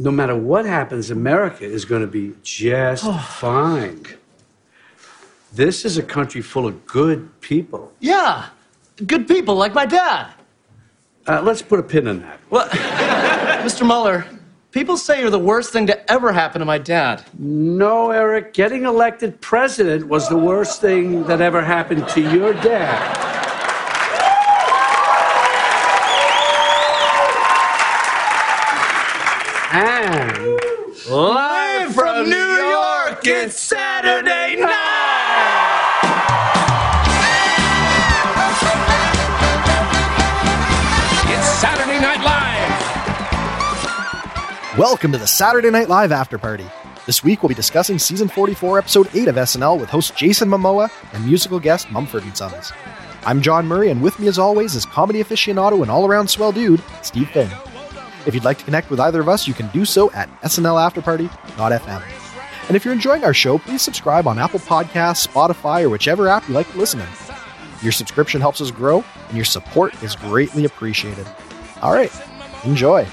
no matter what happens, America is going to be just fine. This is a country full of good people. Yeah, good people like my dad. Let's put a pin in that. Well, Mr. Mueller, people say you're the worst thing to ever happen to my dad. No, Eric, getting elected president was the worst thing that ever happened to your dad. And live from New York, it's Saturday night! It's Saturday Night Live! Welcome to the Saturday Night Live After Party. This week we'll be discussing Season 44, Episode 8 of SNL with host Jason Momoa and musical guest Mumford & Sons. I'm John Murray, and with me as always is comedy aficionado and all-around swell dude, Steve Finn. If you'd like to connect with either of us, you can do so at snlafterparty.fm. And if you're enjoying our show, please subscribe on Apple Podcasts, Spotify, or whichever app you like to listen in. Your subscription helps us grow, and your support is greatly appreciated. All right, enjoy.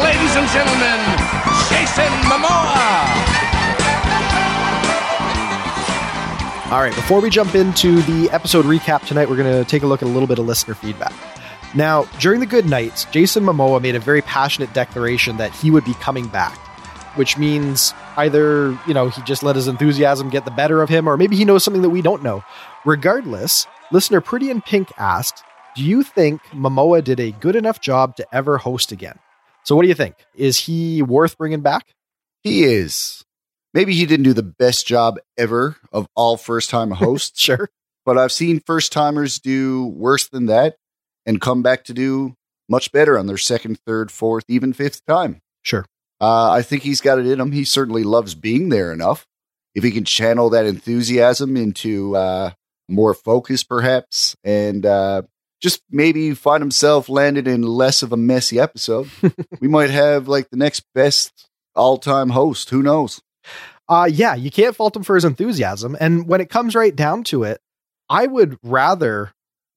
Ladies and gentlemen, Jason Momoa! All right, before we jump into the episode recap tonight, we're going to take a look at a little bit of listener feedback. Now, during the good nights, Jason Momoa made a very passionate declaration that he would be coming back, which means either, you know, he just let his enthusiasm get the better of him, or maybe he knows something that we don't know. Regardless, listener Pretty in Pink asked, do you think Momoa did a good enough job to ever host again? So what do you think? Is he worth bringing back? He is. Maybe he didn't do the best job ever of all first-time hosts. Sure. But I've seen first-timers do worse than that and come back to do much better on their second, third, fourth, even fifth time. Sure. I think he's got it in him. He certainly loves being there enough. If he can channel that enthusiasm into more focus, perhaps, and just maybe find himself landed in less of a messy episode, we might have like the next best all-time host. Who knows? Yeah, you can't fault him for his enthusiasm. And when it comes right down to it, I would rather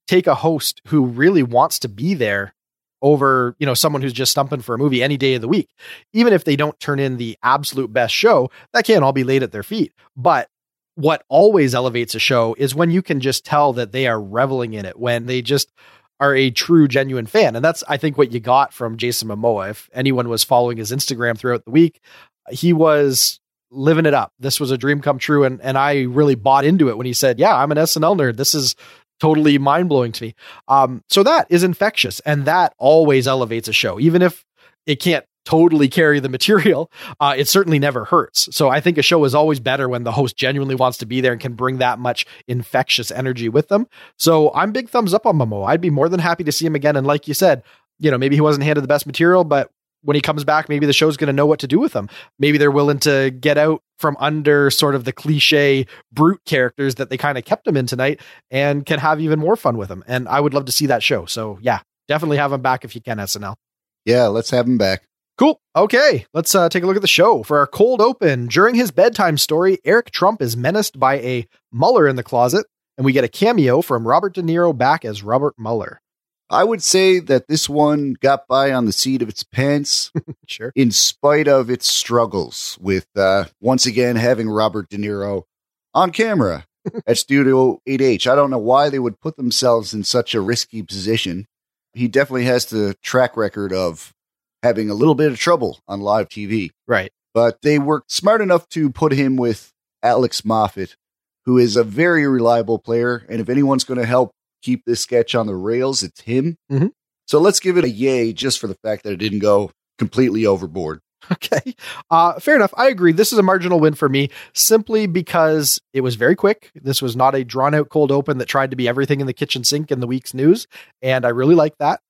take a host who really wants to be there over, you know, someone who's just stumping for a movie any day of the week. Even if they don't turn in the absolute best show, that can't all be laid at their feet. But what always elevates a show is when you can just tell that they are reveling in it, when they just are a true, genuine fan. And that's, I think, what you got from Jason Momoa. If anyone was following his Instagram throughout the week, he was living it up. This was a dream come true. And I really bought into it when he said, yeah, I'm an SNL nerd. This is totally mind blowing to me. So that is infectious, and that always elevates a show. Even if it can't totally carry the material, it certainly never hurts. So I think a show is always better when the host genuinely wants to be there and can bring that much infectious energy with them. So I'm big thumbs up on Momoa. I'd be more than happy to see him again. And like you said, you know, maybe he wasn't handed the best material, but when he comes back, maybe the show's going to know what to do with him. Maybe they're willing to get out from under sort of the cliche brute characters that they kind of kept him in tonight and can have even more fun with him. And I would love to see that show. So yeah, definitely have him back if you can, SNL. Yeah, let's have him back. Cool. Okay, let's take a look at the show. For our cold open, during his bedtime story, Eric Trump is menaced by a Mueller in the closet, and we get a cameo from Robert De Niro back as Robert Mueller. I would say that this one got by on the seat of its pants, sure, in spite of its struggles with, once again, having Robert De Niro on camera at Studio 8H. I don't know why they would put themselves in such a risky position. He definitely has the track record of having a little bit of trouble on live TV. Right. But they were smart enough to put him with Alex Moffat, who is a very reliable player. And if anyone's going to help keep this sketch on the rails, it's him. Mm-hmm. So let's give it a yay just for the fact that it didn't go completely overboard. Okay. Fair enough. I agree. This is a marginal win for me simply because it was very quick. This was not a drawn out cold open that tried to be everything in the kitchen sink in the week's news. And I really like that.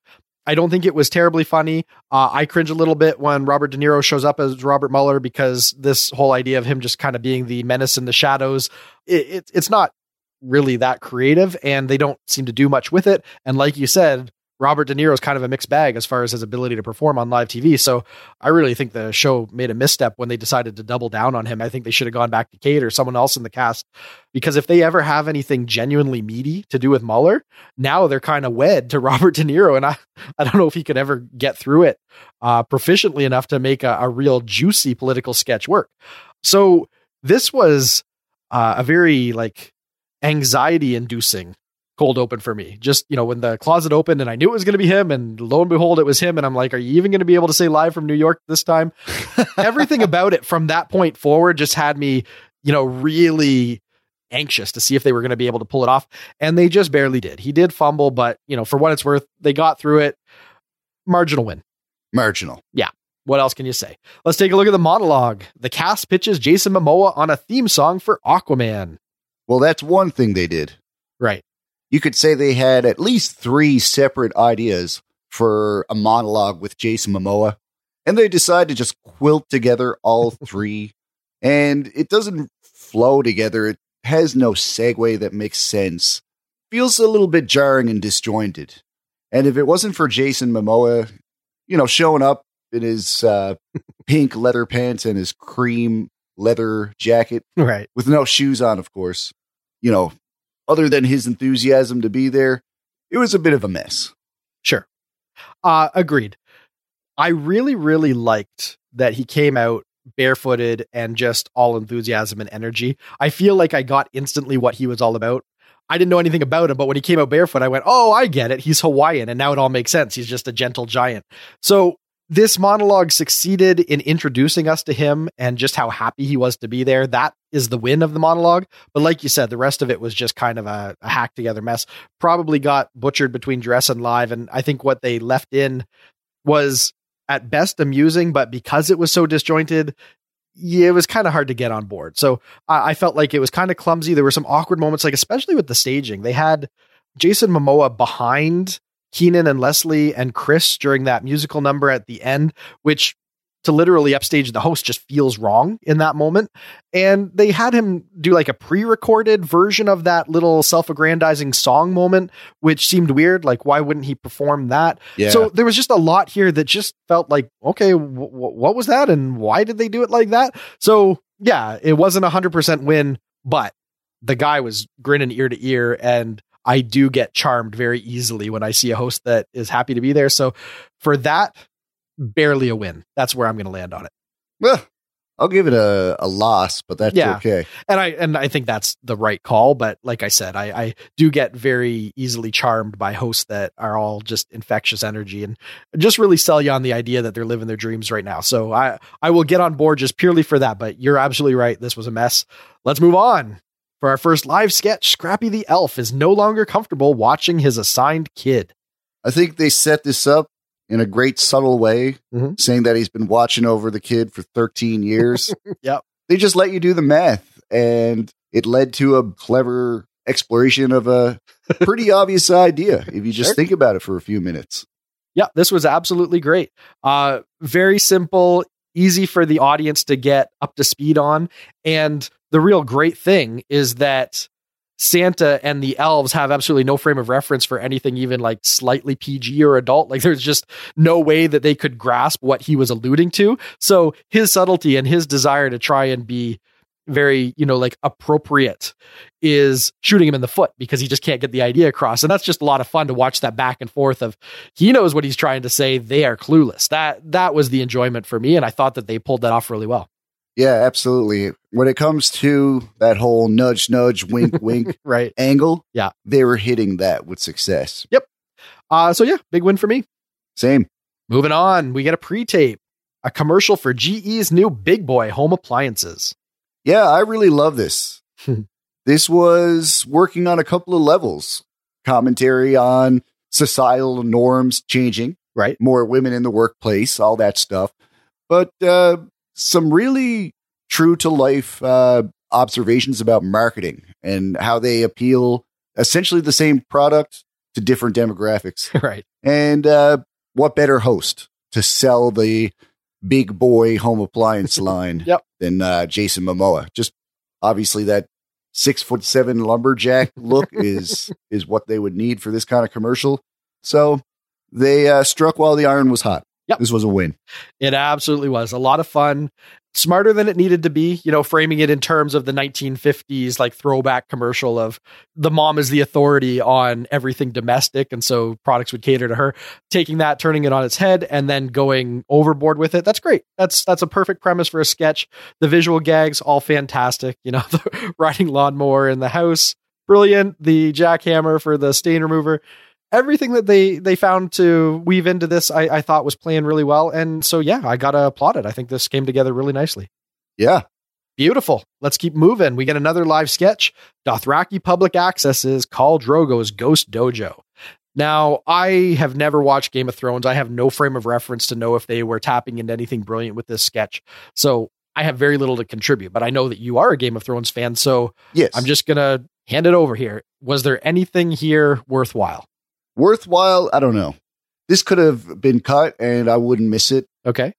I don't think it was terribly funny. I cringe a little bit when Robert De Niro shows up as Robert Mueller, because this whole idea of him just kind of being the menace in the shadows, it's not really that creative, and they don't seem to do much with it. And like you said, Robert De Niro is kind of a mixed bag as far as his ability to perform on live TV. So I really think the show made a misstep when they decided to double down on him. I think they should have gone back to Kate or someone else in the cast, because if they ever have anything genuinely meaty to do with Mueller, now they're kind of wed to Robert De Niro. And I don't know if he could ever get through it proficiently enough to make a real juicy political sketch work. So this was a very like anxiety inducing cold open for me. Just, you know, when the closet opened and I knew it was going to be him, and lo and behold, it was him. And I'm like, are you even going to be able to say live from New York this time? Everything about it from that point forward just had me, you know, really anxious to see if they were going to be able to pull it off. And they just barely did. He did fumble, but you know, for what it's worth, they got through it. Marginal win. Marginal. Yeah. What else can you say? Let's take a look at the monologue. The cast pitches Jason Momoa on a theme song for Aquaman. Well, that's one thing they did. Right. You could say they had at least three separate ideas for a monologue with Jason Momoa, and they decided to just quilt together all three, and it doesn't flow together. It has no segue that makes sense. Feels a little bit jarring and disjointed. And if it wasn't for Jason Momoa, you know, showing up in his pink leather pants and his cream leather jacket, right, with no shoes on, of course, you know, other than his enthusiasm to be there, it was a bit of a mess. Sure. Agreed. I really, really liked that he came out barefooted and just all enthusiasm and energy. I feel like I got instantly what he was all about. I didn't know anything about him, but when he came out barefoot, I went, oh, I get it. He's Hawaiian. And now it all makes sense. He's just a gentle giant. So this monologue succeeded in introducing us to him and just how happy he was to be there. That is the win of the monologue. But like you said, the rest of it was just kind of a hack together mess. Probably got butchered between dress and live. And I think what they left in was at best amusing, but because it was so disjointed, it was kind of hard to get on board. So I felt like it was kind of clumsy. There were some awkward moments, like especially with the staging. They had Jason Momoa behind Keenan and Leslie and Chris during that musical number at the end, which to literally upstage the host just feels wrong in that moment. And they had him do like a pre-recorded version of that little self-aggrandizing song moment, which seemed weird. Like, why wouldn't he perform that? Yeah. So there was just a lot here that just felt like, okay, what was that? And why did they do it like that? So yeah, it wasn't 100% win, but the guy was grinning ear to ear, and I do get charmed very easily when I see a host that is happy to be there. So for that, barely a win. That's where I'm going to land on it. Well, I'll give it a loss, but that's okay. And I think that's the right call. But like I said, I do get very easily charmed by hosts that are all just infectious energy and just really sell you on the idea that they're living their dreams right now. So I will get on board just purely for that, but you're absolutely right. This was a mess. Let's move on. For our first live sketch, Scrappy the Elf is no longer comfortable watching his assigned kid. I think they set this up in a great subtle way, saying that he's been watching over the kid for 13 years. Yep. They just let you do the math, and it led to a clever exploration of a pretty obvious idea if you just think about it for a few minutes. Yeah, this was absolutely great. Very simple, easy for the audience to get up to speed on, and the real great thing is that Santa and the elves have absolutely no frame of reference for anything even like slightly PG or adult. Like there's just no way that they could grasp what he was alluding to. So his subtlety and his desire to try and be very, you know, like appropriate is shooting him in the foot because he just can't get the idea across. And that's just a lot of fun to watch that back and forth of he knows what he's trying to say. They are clueless. That was the enjoyment for me. And I thought that they pulled that off really well. Yeah, absolutely. When it comes to that whole nudge, nudge, wink, wink right angle, yeah, they were hitting that with success. Yep. So yeah, big win for me. Same. Moving on, we get a pre-tape, a commercial for GE's new Big Boy home appliances. Yeah, I really love this. This was working on a couple of levels. Commentary on societal norms changing, right? More women in the workplace, all that stuff. But, some really true to life observations about marketing and how they appeal essentially the same product to different demographics. Right. And what better host to sell the Big Boy home appliance line than Jason Momoa? Just obviously that 6'7" lumberjack look is what they would need for this kind of commercial. So They struck while the iron was hot. Yep. This was a win. It absolutely was. A lot of fun. Smarter than it needed to be, you know, framing it in terms of the 1950s, like throwback commercial of the mom is the authority on everything domestic. And so products would cater to her, taking that, turning it on its head and then going overboard with it. That's great. That's a perfect premise for a sketch. The visual gags, all fantastic. You know, the riding lawnmower in the house. Brilliant. The jackhammer for the stain remover. Everything that they found to weave into this, I thought was playing really well. And so, yeah, I got to applaud it. I think this came together really nicely. Yeah. Beautiful. Let's keep moving. We get another live sketch. Dothraki Public Access's Khal Drogo's Ghost Dojo. Now, I have never watched Game of Thrones. I have no frame of reference to know if they were tapping into anything brilliant with this sketch. So I have very little to contribute, but I know that you are a Game of Thrones fan. So yes. I'm just going to hand it over here. Was there anything here worthwhile? Worthwhile, I don't know. This could have been cut and I wouldn't miss it. Okay.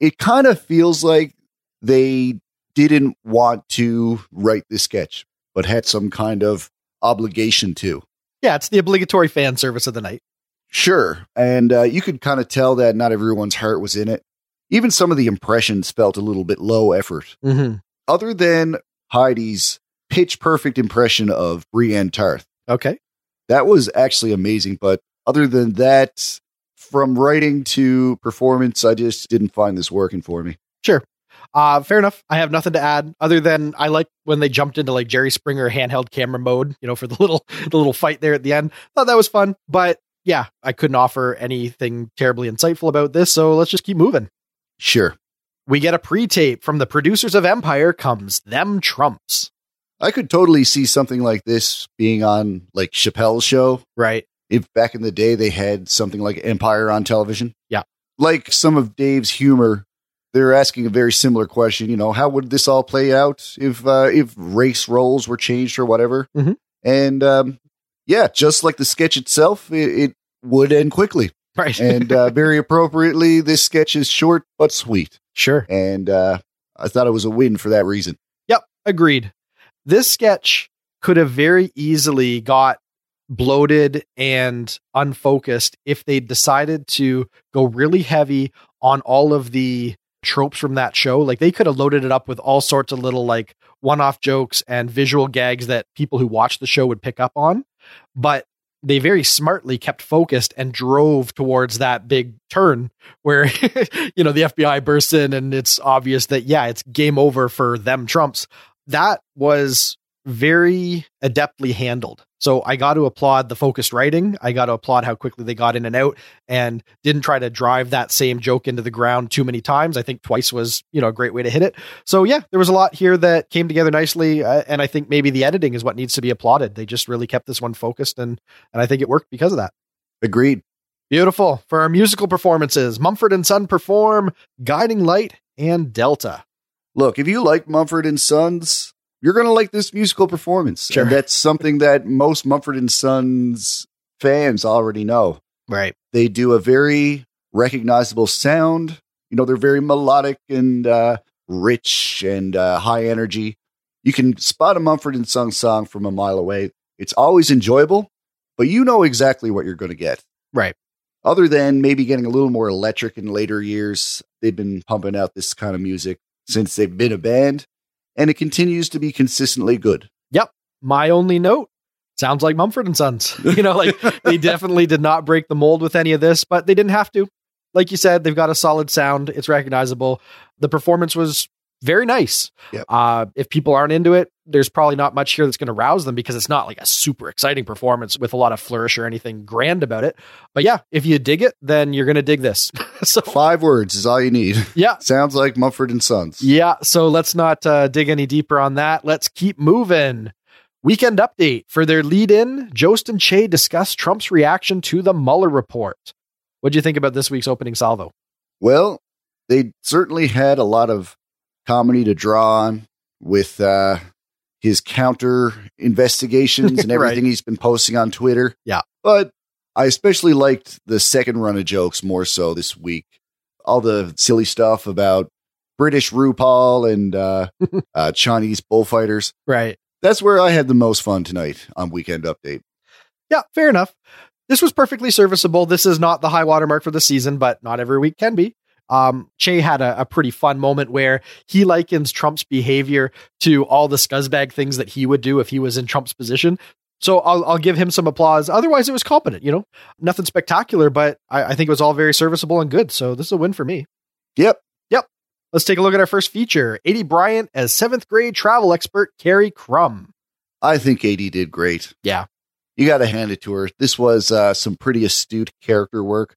It kind of feels like they didn't want to write this sketch, but had some kind of obligation to. Yeah, it's the obligatory fan service of the night. Sure. And you could kind of tell that not everyone's heart was in it. Even some of the impressions felt a little bit low effort. Mm-hmm. Other than Heidi's pitch perfect impression of Brienne Tarth. Okay. That was actually amazing. But other than that, from writing to performance, I just didn't find this working for me. Sure. Fair enough. I have nothing to add other than I like when they jumped into like Jerry Springer handheld camera mode, you know, for the little fight there at the end. Thought that was fun, but yeah, I couldn't offer anything terribly insightful about this. So let's just keep moving. Sure. We get a pre-tape from the producers of Empire comes Them Trumps. I could totally see something like this being on like Chappelle's show. Right. If back in the day they had something like Empire on television. Yeah. Like some of Dave's humor, they're asking a very similar question. You know, how would this all play out if race roles were changed or whatever? Mm-hmm. And yeah, just like the sketch itself, it would end quickly. Right. And very appropriately, this sketch is short, but sweet. Sure. And I thought it was a win for that reason. Yep. Agreed. This sketch could have very easily got bloated and unfocused if they decided to go really heavy on all of the tropes from that show. Like they could have loaded it up with all sorts of little like one-off jokes and visual gags that people who watch the show would pick up on, but they very smartly kept focused and drove towards that big turn where, you know, the FBI bursts in and it's obvious that, yeah, it's game over for Them Trumps. That was very adeptly handled. So I got to applaud the focused writing. I got to applaud how quickly they got in and out and didn't try to drive that same joke into the ground too many times. I think twice was, you know, a great way to hit it. So yeah, there was a lot here that came together nicely. And I think maybe the editing is what needs to be applauded. They just really kept this one focused and I think it worked because of that. Agreed. Beautiful. For our musical performances, Mumford & Sons perform Guiding Light and Delta. Look, if you like Mumford & Sons, you're going to like this musical performance. Sure. And that's something that most Mumford & Sons fans already know. Right. They do a very recognizable sound. You know, they're very melodic and rich and high energy. You can spot a Mumford & Sons song from a mile away. It's always enjoyable, but you know exactly what you're going to get. Right. Other than maybe getting a little more electric in later years, they've been pumping out this kind of music since they've been a band, and it continues to be consistently good. Yep. My only note, sounds like Mumford & Sons. You know, like they definitely did not break the mold with any of this, but they didn't have to. Like you said, they've got a solid sound. It's recognizable. The performance was very nice. Yep. If people aren't into it, there's probably not much here that's going to rouse them because it's not like a super exciting performance with a lot of flourish or anything grand about it. But yeah, if you dig it, then you're going to dig this. So 5 words is all you need. Yeah. Sounds like Mumford & Sons. Yeah. So let's not dig any deeper on that. Let's keep moving. Weekend update for their lead in. Jost and Che discuss Trump's reaction to the Mueller report. What do you think about this week's opening salvo? Well, they certainly had a lot of comedy to draw on with his counter investigations and everything. Right. He's been posting on Twitter. Yeah. But I especially liked the second run of jokes more so this week. All the silly stuff about British RuPaul and Chinese bullfighters. Right. That's where I had the most fun tonight on Weekend Update. Yeah, fair enough. This was perfectly serviceable. This is not the high watermark for the season, but not every week can be. Che had a pretty fun moment where he likens Trump's behavior to all the scuzzbag things that he would do if he was in Trump's position. So I'll give him some applause. Otherwise, it was competent, nothing spectacular, but I think it was all very serviceable and good. So this is a win for me. Yep. Let's take a look at our first feature. A.D. Bryant as 7th grade travel expert, Carrie Crum. I think A.D. did great. Yeah. You got to hand it to her. This was some pretty astute character work.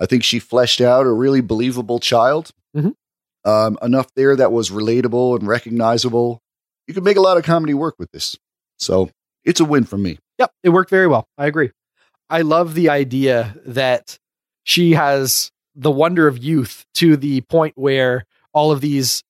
I think she fleshed out a really believable child. Mm-hmm. Enough there that was relatable and recognizable. You could make a lot of comedy work with this. So it's a win for me. Yep. It worked very well. I agree. I love the idea that she has the wonder of youth to the point where all of these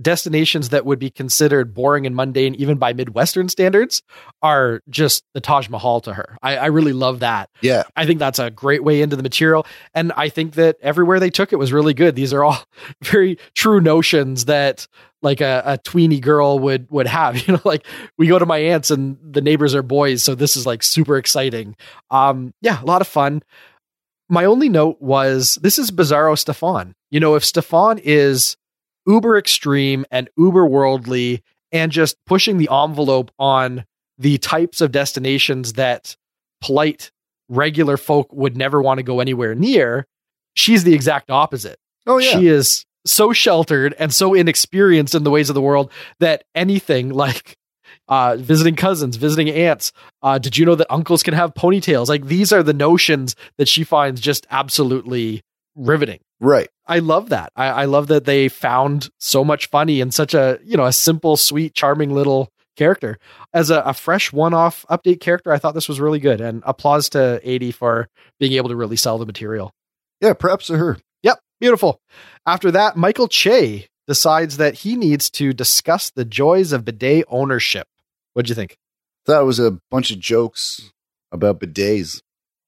destinations that would be considered boring and mundane, even by Midwestern standards, are just the Taj Mahal to her. I really love that. Yeah. I think that's a great way into the material. And I think that everywhere they took it was really good. These are all very true notions that like a tweeny girl would have, like we go to my aunt's and the neighbors are boys. So this is like super exciting. Yeah, a lot of fun. My only note was this is Bizarro Stefan. If Stefan is uber extreme and uber worldly and just pushing the envelope on the types of destinations that polite regular folk would never want to go anywhere near, she's the exact opposite. Oh yeah. She is so sheltered and so inexperienced in the ways of the world that anything like visiting cousins, visiting aunts. Did you know that uncles can have ponytails? Like these are the notions that she finds just absolutely riveting. Right. I love that. I love that they found so much funny in such a, a simple, sweet, charming little character. As a fresh one-off update character, I thought this was really good. And applause to A.D. for being able to really sell the material. Yeah, props to her. Yep. Beautiful. After that, Michael Che decides that he needs to discuss the joys of bidet ownership. What'd you think? That was a bunch of jokes about bidets.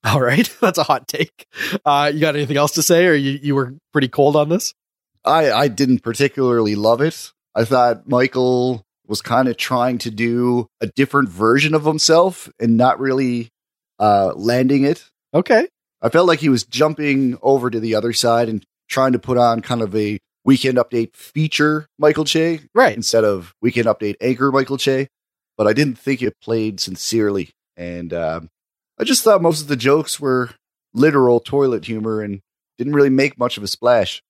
All right. That's a hot take. You got anything else to say, or you were pretty cold on this? I didn't particularly love it. I thought Michael was kind of trying to do a different version of himself and not really landing it. Okay. I felt like he was jumping over to the other side and trying to put on kind of a Weekend Update feature Michael Che, right, instead of Weekend Update anchor Michael Che. But I didn't think it played sincerely. And, I just thought most of the jokes were literal toilet humor and didn't really make much of a splash.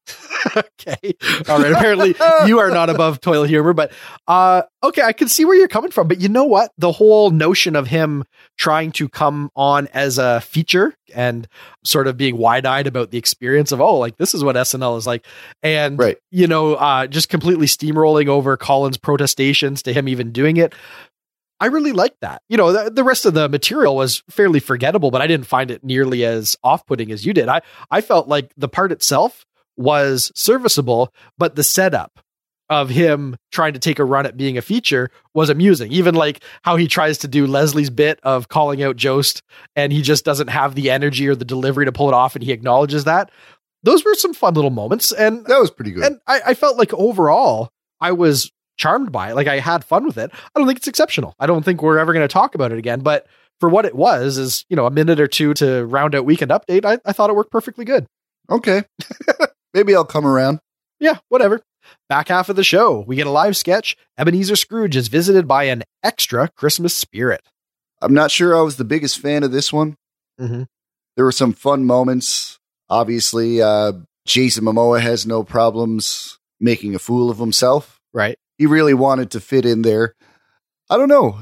Okay. All right. Apparently you are not above toilet humor, but okay. I can see where you're coming from, but you know what? The whole notion of him trying to come on as a feature and sort of being wide-eyed about the experience of, this is what SNL is like. And, right, just completely steamrolling over Colin's protestations to him even doing it. I really liked that. The rest of the material was fairly forgettable, but I didn't find it nearly as off-putting as you did. I felt like the part itself was serviceable, but the setup of him trying to take a run at being a feature was amusing. Even like how he tries to do Leslie's bit of calling out Jost and he just doesn't have the energy or the delivery to pull it off. And he acknowledges that. Those were some fun little moments. And that was pretty good. And I felt like overall I was charmed by it. Like I had fun with it. I don't think it's exceptional. I don't think we're ever going to talk about it again, but for what it was is, a minute or two to round out Weekend Update. I thought it worked perfectly good. Okay. Maybe I'll come around. Yeah, whatever. Back half of the show, we get a live sketch. Ebenezer Scrooge is visited by an extra Christmas spirit. I'm not sure I was the biggest fan of this one. Mm-hmm. There were some fun moments. Obviously, Jason Momoa has no problems making a fool of himself. Right. He really wanted to fit in there. I don't know.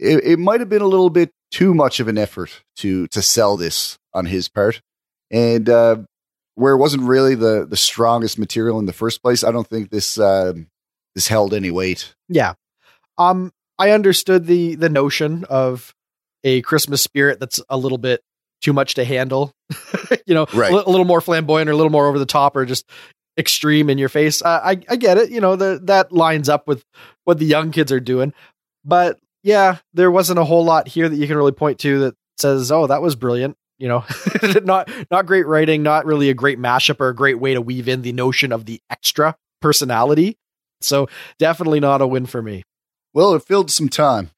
It might have been a little bit too much of an effort to sell this on his part. And where it wasn't really the strongest material in the first place, I don't think this held any weight. Yeah. I understood the notion of a Christmas spirit that's a little bit too much to handle, right, a little more flamboyant or a little more over the top or just extreme in your face. I get it. That lines up with what the young kids are doing, but yeah, there wasn't a whole lot here that you can really point to that says, oh, that was brilliant. Not great writing, not really a great mashup or a great way to weave in the notion of the extra personality. So definitely not a win for me. Well, it filled some time.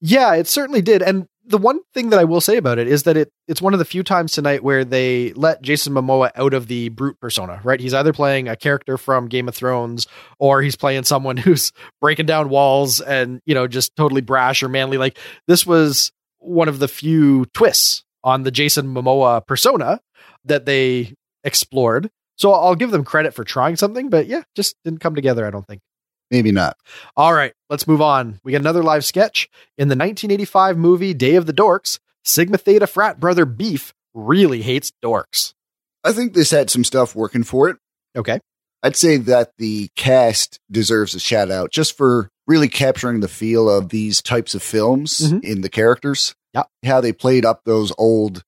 Yeah, it certainly did. And The one thing that I will say about it is that it's one of the few times tonight where they let Jason Momoa out of the brute persona, right? He's either playing a character from Game of Thrones or he's playing someone who's breaking down walls and, you know, just totally brash or manly. Like, this was one of the few twists on the Jason Momoa persona that they explored. So I'll give them credit for trying something, but yeah, just didn't come together, I don't think. Maybe not. All right, let's move on. We got another live sketch. In the 1985 movie Day of the Dorks, Sigma Theta frat brother Beef really hates dorks. I think this had some stuff working for it. Okay. I'd say that the cast deserves a shout out just for really capturing the feel of these types of films in the characters. Yeah. How they played up those old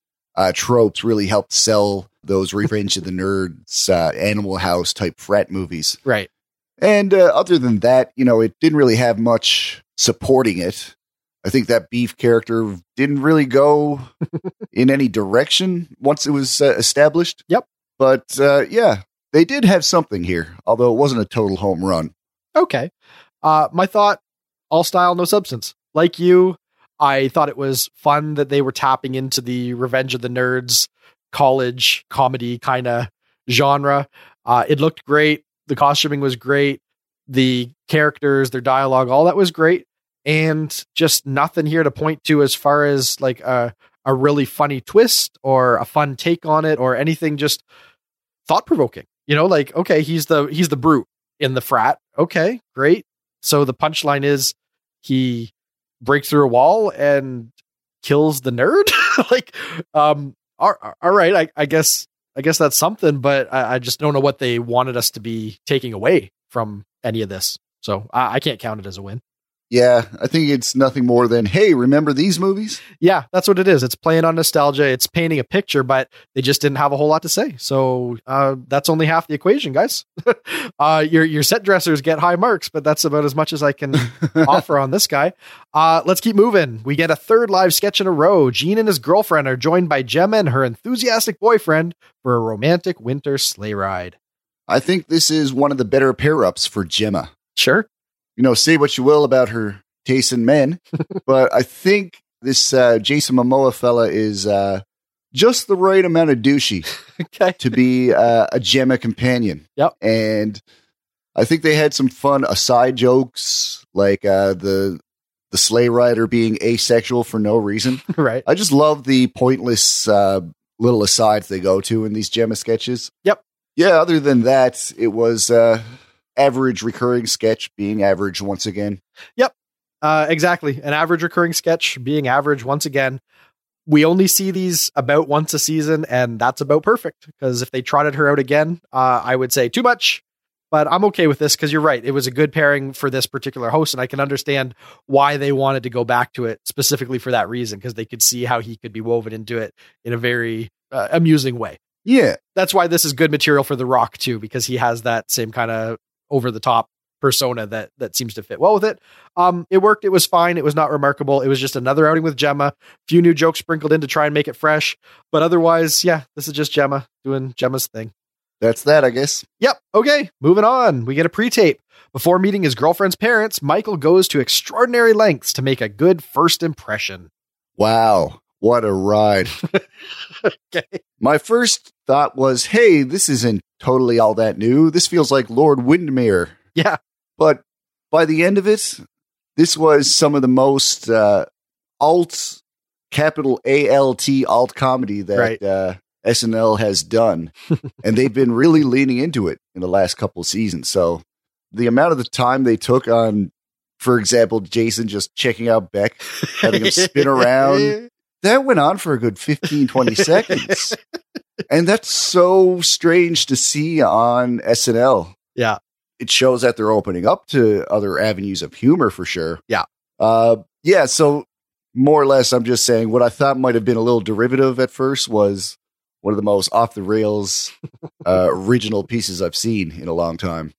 tropes really helped sell those Revenge of the Nerds, Animal House type frat movies. Right. And other than that, you know, it didn't really have much supporting it. I think that Beef character didn't really go in any direction once it was established. Yep. But yeah, they did have something here, although it wasn't a total home run. Okay. My thought, all style, no substance. Like you, I thought it was fun that they were tapping into the Revenge of the Nerds college comedy kind of genre. It looked great. The costuming was great. The characters, their dialogue, all that was great. And just nothing here to point to as far as like a really funny twist or a fun take on it or anything just thought provoking, you know, like, okay, he's the brute in the frat. Okay, great. So the punchline is he breaks through a wall and kills the nerd. Like, all right. I guess that's something, but I just don't know what they wanted us to be taking away from any of this. So I can't count it as a win. Yeah, I think it's nothing more than, hey, remember these movies? Yeah, that's what it is. It's playing on nostalgia. It's painting a picture, but they just didn't have a whole lot to say. So that's only half the equation, guys. Your set dressers get high marks, but that's about as much as I can offer on this guy. Let's keep moving. We get a third live sketch in a row. Gene and his girlfriend are joined by Gemma and her enthusiastic boyfriend for a romantic winter sleigh ride. I think this is one of the better pair-ups for Gemma. Sure. You know, say what you will about her taste in men, but I think this Jason Momoa fella is just the right amount of douchey to be a Gemma companion. Yep. And I think they had some fun aside jokes, like the sleigh rider being asexual for no reason. Right. I just love the pointless little asides they go to in these Gemma sketches. Yep. Yeah, other than that, it was... average recurring sketch being average once again. Yep. Exactly. An average recurring sketch being average once again. We only see these about once a season, and that's about perfect, because if they trotted her out again, I would say too much, but I'm okay with this because you're right. It was a good pairing for this particular host, and I can understand why they wanted to go back to it specifically for that reason, because they could see how he could be woven into it in a very amusing way. Yeah. That's why this is good material for The Rock too, because he has that same kind of over the top persona that seems to fit well with it. It worked. It was fine. It was not remarkable. It was just another outing with Gemma. Few new jokes sprinkled in to try and make it fresh, but otherwise, yeah, this is just Gemma doing Gemma's thing. That's that, I guess. Yep. Okay. Moving on. We get a pre-tape. Before meeting his girlfriend's parents, Michael goes to extraordinary lengths to make a good first impression. Wow. What a ride. Okay. My first thought was, hey, this isn't totally all that new. This feels like Lord Windermere. Yeah. But by the end of it, this was some of the most alt, capital A-L-T, alt comedy that SNL has done. And they've been really leaning into it in the last couple of seasons. So the amount of the time they took on, for example, Jason just checking out Beck, having him spin around. That went on for a good 15, 20 seconds. And that's so strange to see on SNL. Yeah. It shows that they're opening up to other avenues of humor for sure. Yeah. Yeah. So more or less, I'm just saying what I thought might have been a little derivative at first was one of the most off the rails original pieces I've seen in a long time.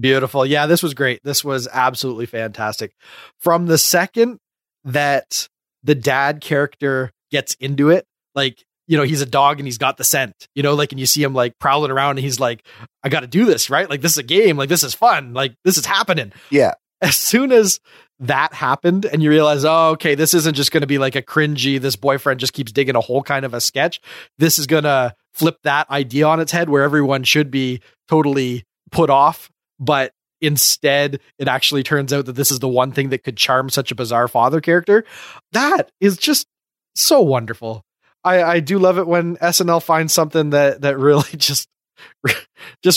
Beautiful. Yeah, this was great. This was absolutely fantastic. From the second that the dad character gets into it, like, you know, he's a dog and he's got the scent, you know, like, and you see him like prowling around and he's like, I got to do this, right? Like, this is a game. Like, this is fun. Like, this is happening. Yeah. as soon as that happened and you realize, oh, okay, this isn't just going to be like a cringy, this boyfriend just keeps digging a hole kind of a sketch. This is going to flip that idea on its head where everyone should be totally put off. But instead, it actually turns out that this is the one thing that could charm such a bizarre father character. That is just so wonderful. I do love it when SNL finds something that really just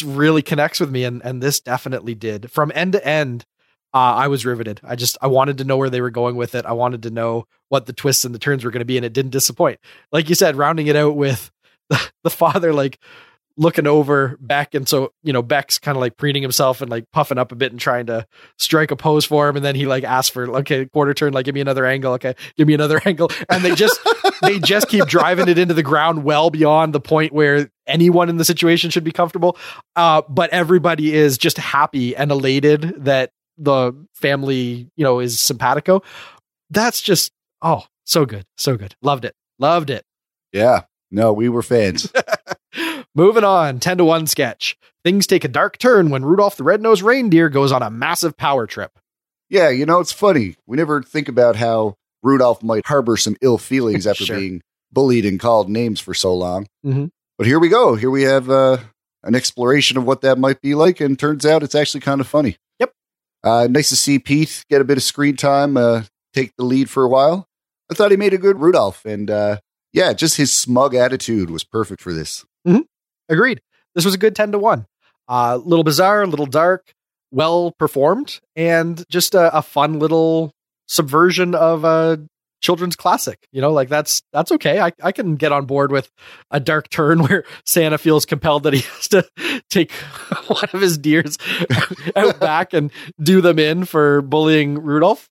really connects with me. And this definitely did. From end to end, I was riveted. I wanted to know where they were going with it. I wanted to know what the twists and the turns were going to be. And it didn't disappoint. Like you said, rounding it out with the father, like looking over Beck. And so, you know, Beck's kind of like preening himself and like puffing up a bit and trying to strike a pose for him. And then he like asks for, okay, quarter turn, like, give me another angle. Okay. Give me another angle. And they just keep driving it into the ground well beyond the point where anyone in the situation should be comfortable. But everybody is just happy and elated that the family, you know, is simpatico. That's just, oh, so good. So good. Loved it. Yeah. No, we were fans. Moving on, 10-1 sketch. Things take a dark turn when Rudolph the Red-Nosed Reindeer goes on a massive power trip. Yeah, you know, it's funny. We never think about how Rudolph might harbor some ill feelings after sure. being bullied and called names for so long. Mm-hmm. But here we go. Here we have an exploration of what that might be like, and turns out it's actually kind of funny. Yep. Nice to see Pete get a bit of screen time, take the lead for a while. I thought he made a good Rudolph, and yeah, just his smug attitude was perfect for this. Mm-hmm. Agreed. This was a good 10-1. Little bizarre, little dark, well performed, and just a fun little subversion of a children's classic. You know, like that's okay. I can get on board with a dark turn where Santa feels compelled that he has to take one of his deers out back and do them in for bullying Rudolph.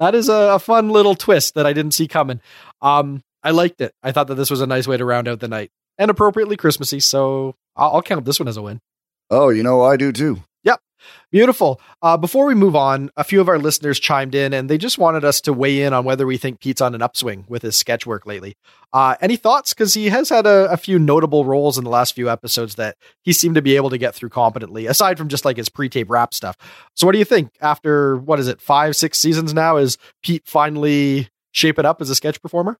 That is a fun little twist that I didn't see coming. I liked it. I thought that this was a nice way to round out the night. And appropriately Christmassy, so I'll count this one as a win. Oh, you know, I do too. Yep. Beautiful. Before we move on, a few of our listeners chimed in, and they just wanted us to weigh in on whether we think Pete's on an upswing with his sketch work lately. Any thoughts? Because he has had a few notable roles in the last few episodes that he seemed to be able to get through competently, aside from just like his pre-tape rap stuff. So what do you think? After, 5-6 seasons now, is Pete finally shaping up as a sketch performer?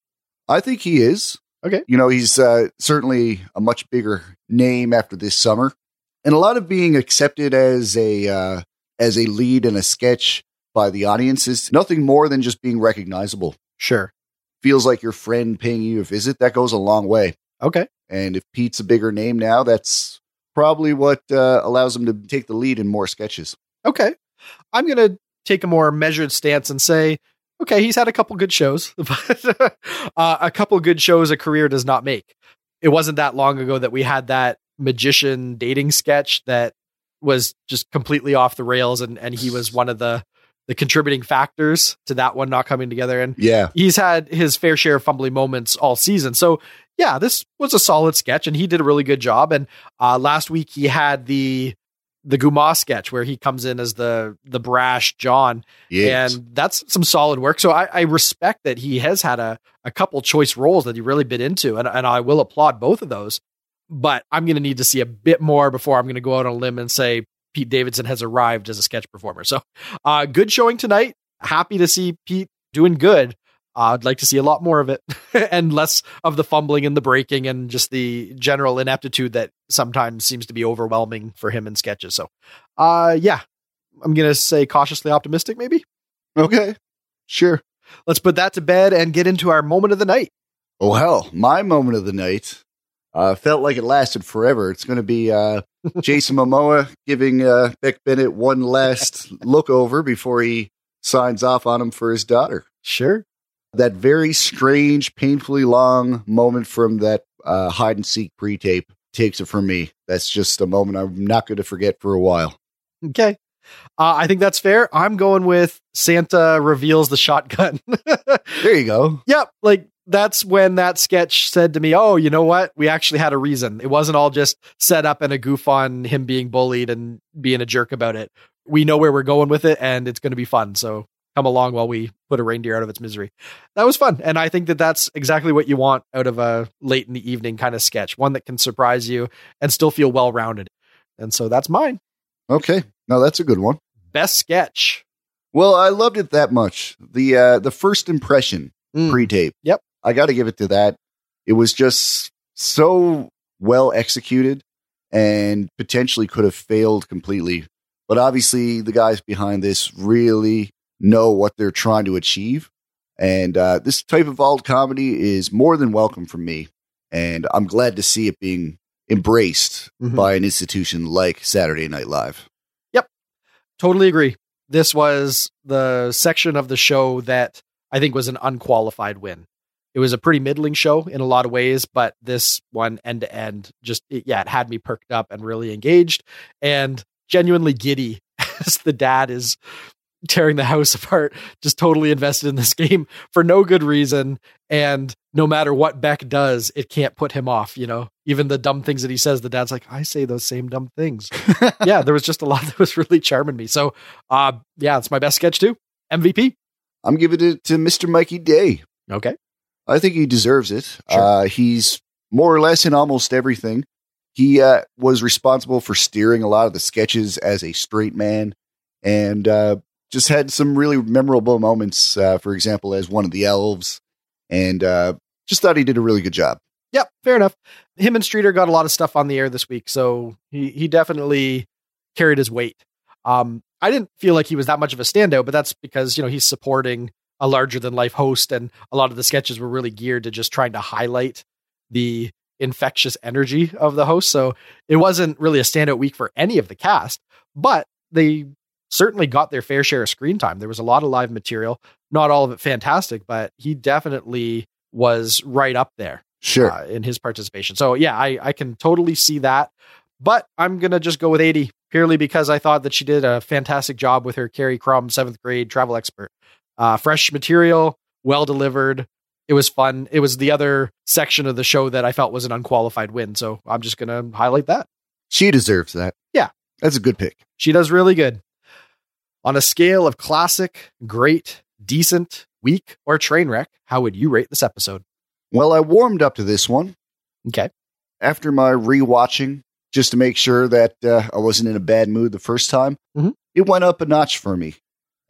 I think he is. Okay. You know, he's certainly a much bigger name after this summer, and a lot of being accepted as a lead in a sketch by the audience is nothing more than just being recognizable. Sure. Feels like your friend paying you a visit. That goes a long way. Okay. And if Pete's a bigger name now, that's probably what allows him to take the lead in more sketches. Okay. I'm going to take a more measured stance and say, okay, he's had a couple good shows, but a couple good shows a career does not make. It wasn't that long ago that we had that magician dating sketch that was just completely off the rails, and he was one of the contributing factors to that one not coming together. And yeah, he's had his fair share of fumbling moments all season. So yeah, this was a solid sketch, and he did a really good job. And last week he had the Guma sketch where he comes in as the brash John. Yes. And that's some solid work. So I respect that he has had a couple choice roles that he really bit into. And I will applaud both of those, but I'm going to need to see a bit more before I'm going to go out on a limb and say Pete Davidson has arrived as a sketch performer. So good showing tonight. Happy to see Pete doing good. I'd like to see a lot more of it and less of the fumbling and the breaking and just the general ineptitude that sometimes seems to be overwhelming for him in sketches. So, yeah, I'm going to say cautiously optimistic, maybe. Okay, sure. Let's put that to bed and get into our moment of the night. Oh, hell, my moment of the night felt like it lasted forever. It's going to be Jason Momoa giving Beck Bennett one last look over before he signs off on him for his daughter. Sure. That very strange, painfully long moment from that hide-and-seek pre-tape takes it from me. That's just a moment I'm not going to forget for a while. Okay. I think that's fair. I'm going with Santa reveals the shotgun. There you go. Yep. Like, that's when that sketch said to me, oh, you know what? We actually had a reason. It wasn't all just set up and a goof on him being bullied and being a jerk about it. We know where we're going with it, and it's going to be fun. So come along while we put a reindeer out of its misery. That was fun. And I think that that's exactly what you want out of a late in the evening kind of sketch, one that can surprise you and still feel well-rounded. And so that's mine. Okay. No, that's a good one. Best sketch. Well, I loved it that much. The first impression pre-tape. Yep. I got to give it to that. It was just so well executed and potentially could have failed completely. But obviously the guys behind this really know what they're trying to achieve. And this type of alt comedy is more than welcome from me. And I'm glad to see it being embraced by an institution like Saturday Night Live. Yep. Totally agree. This was the section of the show that I think was an unqualified win. It was a pretty middling show in a lot of ways, but this one end to end just, it had me perked up and really engaged and genuinely giddy as the dad is tearing the house apart, just totally invested in this game for no good reason. And no matter what Beck does, it can't put him off. You know, even the dumb things that he says, the dad's like, I say those same dumb things. Yeah. There was just a lot that was really charming me. So it's my best sketch too. MVP. I'm giving it to Mr. Mikey Day. Okay. I think he deserves it. Sure. He's more or less in almost everything. He was responsible for steering a lot of the sketches as a straight man. And, just had some really memorable moments, for example, as one of the elves, and just thought he did a really good job. Yep, fair enough. Him and Streeter got a lot of stuff on the air this week, so he definitely carried his weight. I didn't feel like he was that much of a standout, but that's because, you know, he's supporting a larger-than-life host, and a lot of the sketches were really geared to just trying to highlight the infectious energy of the host, so it wasn't really a standout week for any of the cast, but they certainly got their fair share of screen time. There was a lot of live material, not all of it fantastic, but he definitely was right up there in his participation. So yeah, I can totally see that, but I'm going to just go with 80 purely because I thought that she did a fantastic job with her Carrie Crumb, 7th grade travel expert, fresh material, well delivered. It was fun. It was the other section of the show that I felt was an unqualified win. So I'm just going to highlight that. She deserves that. Yeah. That's a good pick. She does really good. On a scale of classic, great, decent, weak, or train wreck, how would you rate this episode? Well, I warmed up to this one. Okay. After my rewatching, just to make sure that I wasn't in a bad mood the first time, it went up a notch for me.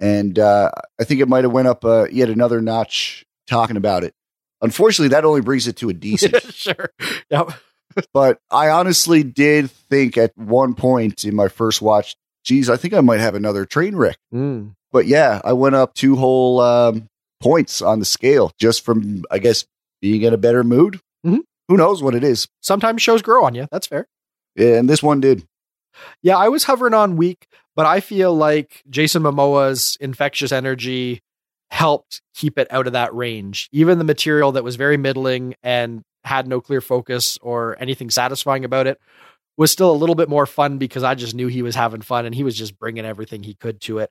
And I think it might have went up yet another notch talking about it. Unfortunately, that only brings it to a decent. Sure. Yep. But I honestly did think at one point in my first watch, geez, I think I might have another train wreck. But yeah, I went up 2 whole points on the scale just from, I guess, being in a better mood. Who knows what it is? Sometimes shows grow on you. That's fair. And this one did. Yeah, I was hovering on weak, but I feel like Jason Momoa's infectious energy helped keep it out of that range. Even the material that was very middling and had no clear focus or anything satisfying about it was still a little bit more fun because I just knew he was having fun and he was just bringing everything he could to it.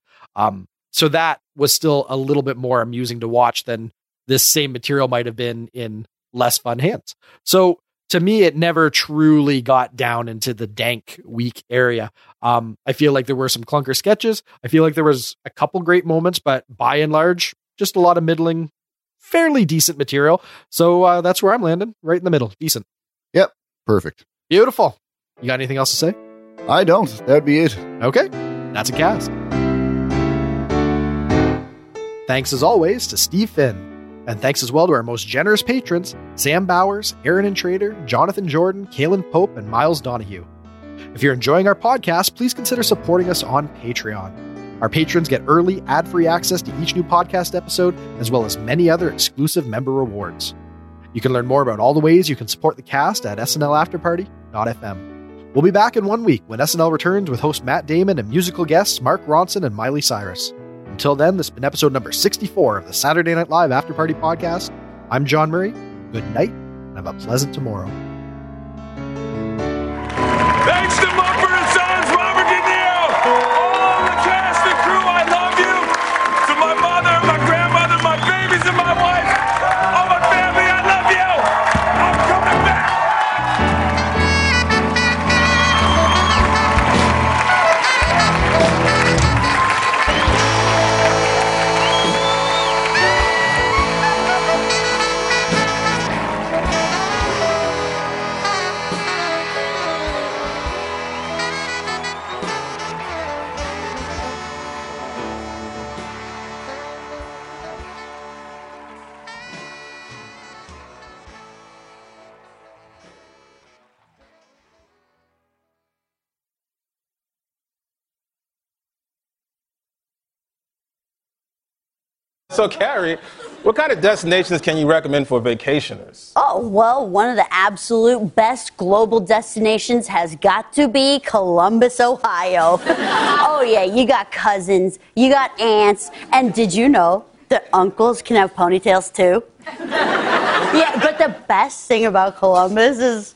So that was still a little bit more amusing to watch than this same material might have been in less fun hands. So to me, it never truly got down into the dank, weak area. I feel like there were some clunker sketches. I feel like there was a couple great moments, but by and large, just a lot of middling, fairly decent material. So that's where I'm landing, right in the middle. Decent. Yep. Perfect. Beautiful. You got anything else to say? I don't. That'd be it. Okay. That's a cast. Thanks as always to Steve Finn. And thanks as well to our most generous patrons, Sam Bowers, Aaron and Trader, Jonathan Jordan, Kalen Pope, and Miles Donahue. If you're enjoying our podcast, please consider supporting us on Patreon. Our patrons get early ad-free access to each new podcast episode, as well as many other exclusive member rewards. You can learn more about all the ways you can support the cast at snlafterparty.fm. We'll be back in 1 week when SNL returns with host Matt Damon and musical guests Mark Ronson and Miley Cyrus. Until then, this has been episode number 64 of the Saturday Night Live After Party Podcast. I'm John Murray. Good night, and have a pleasant tomorrow. Thanks to Mumford & Sons, Robert De Niro, all the cast and crew, I love you. To my mother, my grandmother, my babies, and my wife, all my family, I love you. I'm coming back. So, Carrie, what kind of destinations can you recommend for vacationers? Oh, well, one of the absolute best global destinations has got to be Columbus, Ohio. Oh, yeah, you got cousins, you got aunts, and did you know that uncles can have ponytails, too? Yeah, but the best thing about Columbus is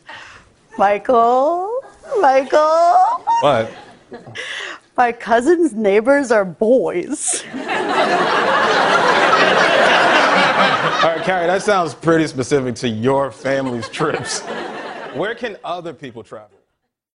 Michael. What? My cousin's neighbors are boys. All right, Carrie, that sounds pretty specific to your family's trips. Where can other people travel?